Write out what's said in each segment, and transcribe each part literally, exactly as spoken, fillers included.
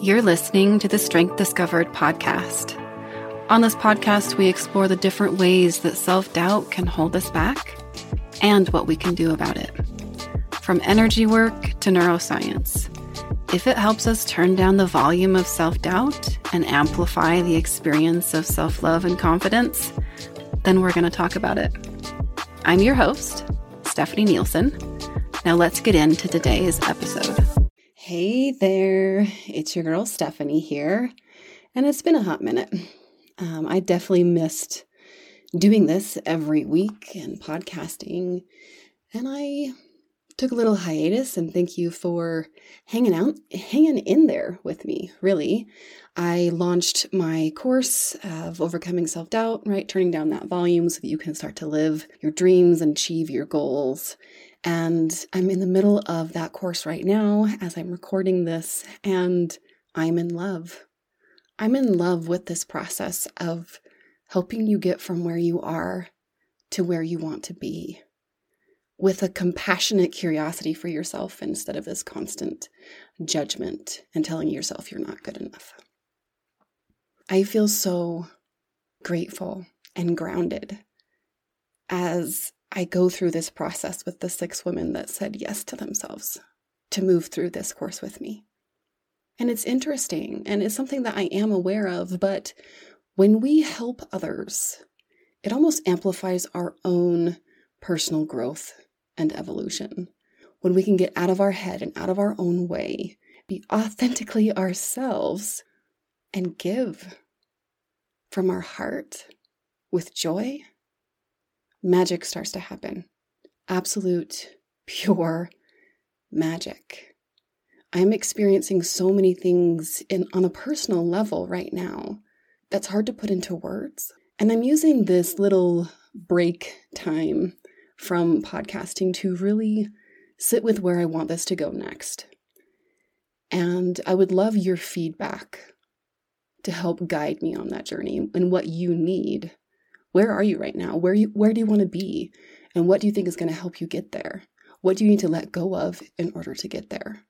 You're listening to the Strength Discovered Podcast. On this podcast, we explore the different ways that self-doubt can hold us back and what we can do about it. From energy work to neuroscience, if it helps us turn down the volume of self-doubt and amplify the experience of self-love and confidence, then we're going to talk about it. I'm your host, Stefanie Nielsen. Now let's get into today's episode. Hey there, it's your girl Stefanie here, and it's been a hot minute. Um, I definitely missed doing this every week and podcasting, and I took a little hiatus, and thank you for hanging out, hanging in there with me, really. I launched my course of overcoming self-doubt, right? Turning down that volume so that you can start to live your dreams and achieve your goals. And I'm in the middle of that course right now as I'm recording this, and I'm in love. I'm in love with this process of helping you get from where you are to where you want to be, with a compassionate curiosity for yourself instead of this constant judgment and telling yourself you're not good enough. I feel so grateful and grounded as I go through this process with the six women that said yes to themselves to move through this course with me. And it's interesting, and it's something that I am aware of, but when we help others, it almost amplifies our own personal growth and evolution. When we can get out of our head and out of our own way, be authentically ourselves, and give from our heart with joy, magic starts to happen. Absolute, pure magic. I'm experiencing so many things in, on a personal level right now that's hard to put into words. And I'm using this little break time from podcasting to really sit with where I want this to go next. And I would love your feedback to help guide me on that journey and what you need. Where are you right now? Where you, where do you want to be? And what do you think is going to help you get there? What do you need to let go of in order to get there?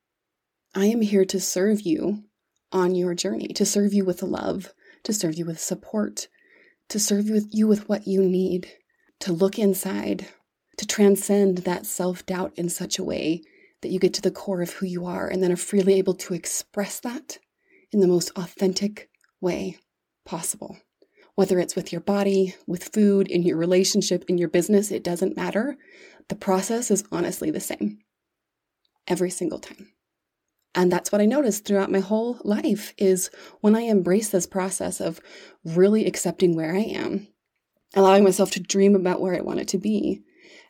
I am here to serve you on your journey, to serve you with love, to serve you with support, to serve you with, you with what you need, to look inside, to transcend that self-doubt in such a way that you get to the core of who you are and then are freely able to express that in the most authentic way possible. Whether it's with your body, with food, in your relationship, in your business, it doesn't matter. The process is honestly the same every single time. And that's what I noticed throughout my whole life is when I embrace this process of really accepting where I am, allowing myself to dream about where I want it to be,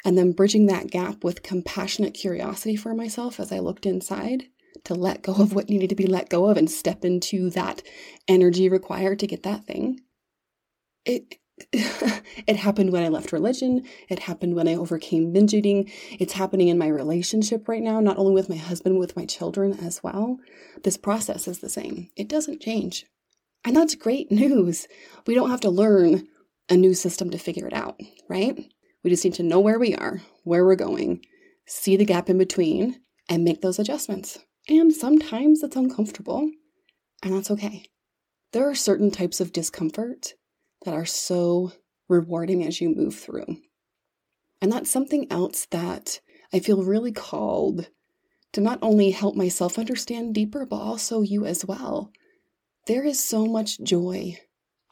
and then bridging that gap with compassionate curiosity for myself as I looked inside to let go of what needed to be let go of and step into that energy required to get that thing. It it happened when I left religion. It happened when I overcame binge eating. It's happening in my relationship right now, not only with my husband, with my children as well. This process is the same. It doesn't change. And that's great news. We don't have to learn a new system to figure it out, right? We just need to know where we are, where we're going, see the gap in between, and make those adjustments. And sometimes it's uncomfortable, and that's okay. There are certain types of discomfort that are so rewarding as you move through. And that's something else that I feel really called to not only help myself understand deeper, but also you as well. There is so much joy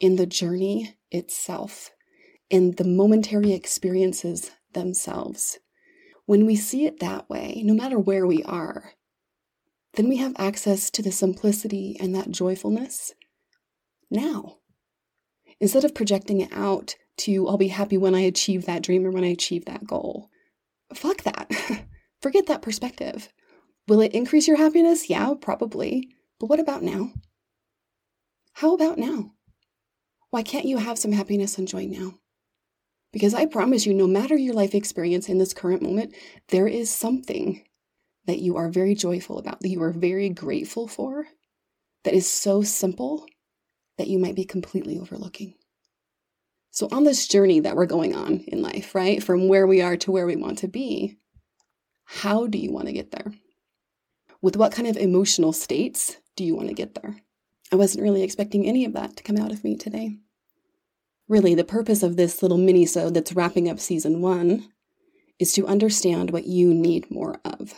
in the journey itself, in the momentary experiences themselves. When we see it that way, no matter where we are, then we have access to the simplicity and that joyfulness now. Instead of projecting it out to, I'll be happy when I achieve that dream or when I achieve that goal. Fuck that. Forget that perspective. Will it increase your happiness? Yeah, probably. But what about now? How about now? Why can't you have some happiness and joy now? Because I promise you, no matter your life experience in this current moment, there is something that you are very joyful about, that you are very grateful for, that is so simple that you might be completely overlooking. So on this journey that we're going on in life, right? From where we are to where we want to be, how do you want to get there? With what kind of emotional states do you want to get there? I wasn't really expecting any of that to come out of me today. Really, the purpose of this little mini-sode that's wrapping up season one is to understand what you need more of.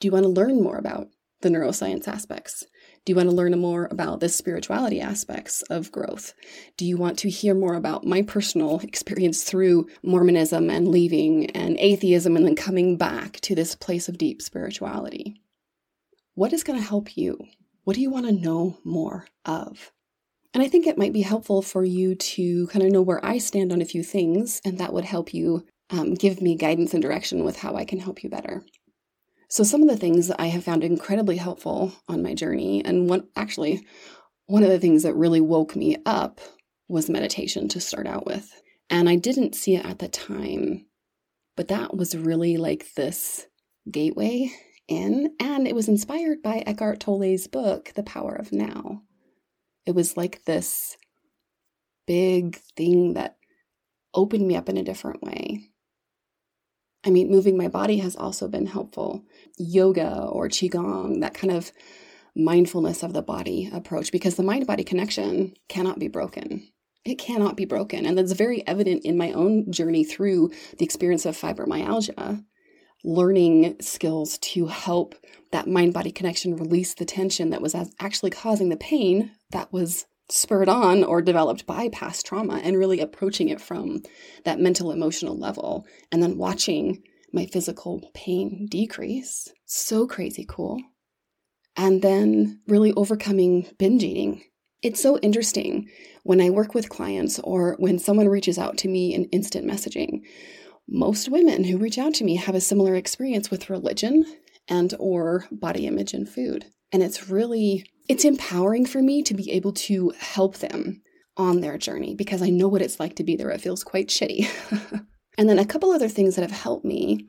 Do you want to learn more about the neuroscience aspects? Do you want to learn more about the spirituality aspects of growth? Do you want to hear more about my personal experience through Mormonism and leaving and atheism and then coming back to this place of deep spirituality? What is going to help you? What do you want to know more of? And I think it might be helpful for you to kind of know where I stand on a few things, and that would help you um, give me guidance and direction with how I can help you better. So some of the things that I have found incredibly helpful on my journey, and one actually one of the things that really woke me up was meditation to start out with. And I didn't see it at the time, but that was really like this gateway in, and it was inspired by Eckhart Tolle's book, The Power of Now. It was like this big thing that opened me up in a different way. I mean, moving my body has also been helpful. Yoga or Qigong, that kind of mindfulness of the body approach, because the mind-body connection cannot be broken. It cannot be broken. And that's very evident in my own journey through the experience of fibromyalgia, learning skills to help that mind-body connection release the tension that was actually causing the pain that was spurred on or developed by past trauma, and really approaching it from that mental, emotional level, and then watching my physical pain decrease. So crazy cool. And then really overcoming binge eating. It's so interesting when I work with clients or when someone reaches out to me in instant messaging. Most women who reach out to me have a similar experience with religion and or body image and food. And it's really, it's empowering for me to be able to help them on their journey, because I know what it's like to be there. It feels quite shitty. And then a couple other things that have helped me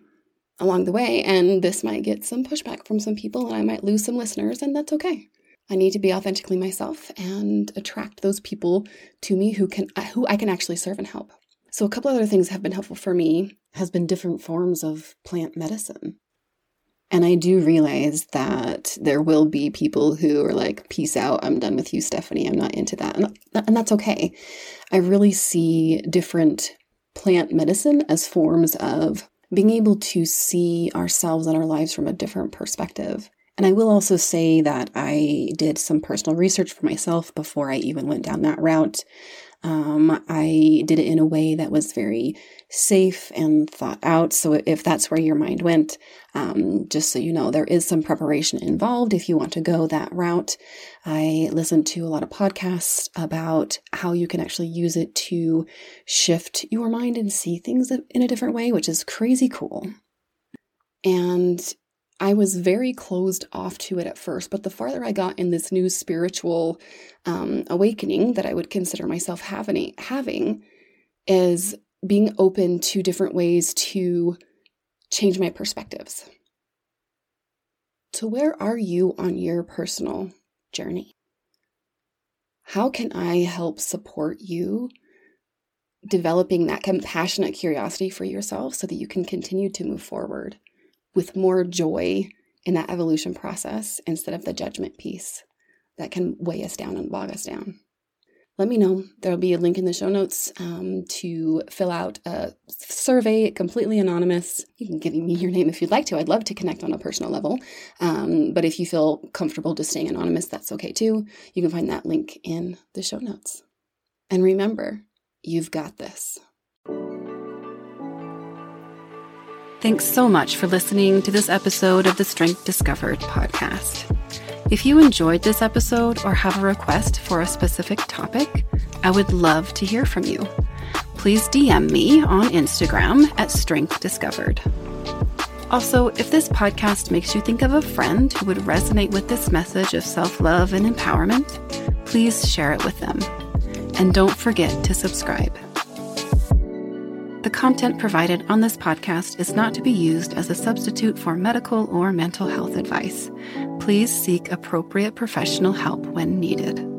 along the way, and this might get some pushback from some people and I might lose some listeners, and that's okay. I need to be authentically myself and attract those people to me who can, who I can actually serve and help. So a couple other things have been helpful for me has been different forms of plant medicine. And I do realize that there will be people who are like, peace out, I'm done with you, Stefanie, I'm not into that. And, and that's okay. I really see different plant medicine as forms of being able to see ourselves and our lives from a different perspective. And I will also say that I did some personal research for myself before I even went down that route. Um, I did it in a way that was very safe and thought out. So if that's where your mind went, um, just so you know, there is some preparation involved if you want to go that route. I listened to a lot of podcasts about how you can actually use it to shift your mind and see things in a different way, which is crazy cool. And I was very closed off to it at first, but the farther I got in this new spiritual um, awakening that I would consider myself having, having is being open to different ways to change my perspectives. So where are you on your personal journey? How can I help support you developing that compassionate curiosity for yourself so that you can continue to move forward with more joy in that evolution process instead of the judgment piece that can weigh us down and bog us down? Let me know. There'll be a link in the show notes um, to fill out a survey, completely anonymous. You can give me your name if you'd like to. I'd love to connect on a personal level. Um, but if you feel comfortable just staying anonymous, that's okay too. You can find that link in the show notes. And remember, you've got this. Thanks so much for listening to this episode of the Strength Discovered podcast. If you enjoyed this episode or have a request for a specific topic, I would love to hear from you. Please D M me on Instagram at Strength Discovered. Also, if this podcast makes you think of a friend who would resonate with this message of self-love and empowerment, please share it with them. And don't forget to subscribe. The content provided on this podcast is not to be used as a substitute for medical or mental health advice. Please seek appropriate professional help when needed.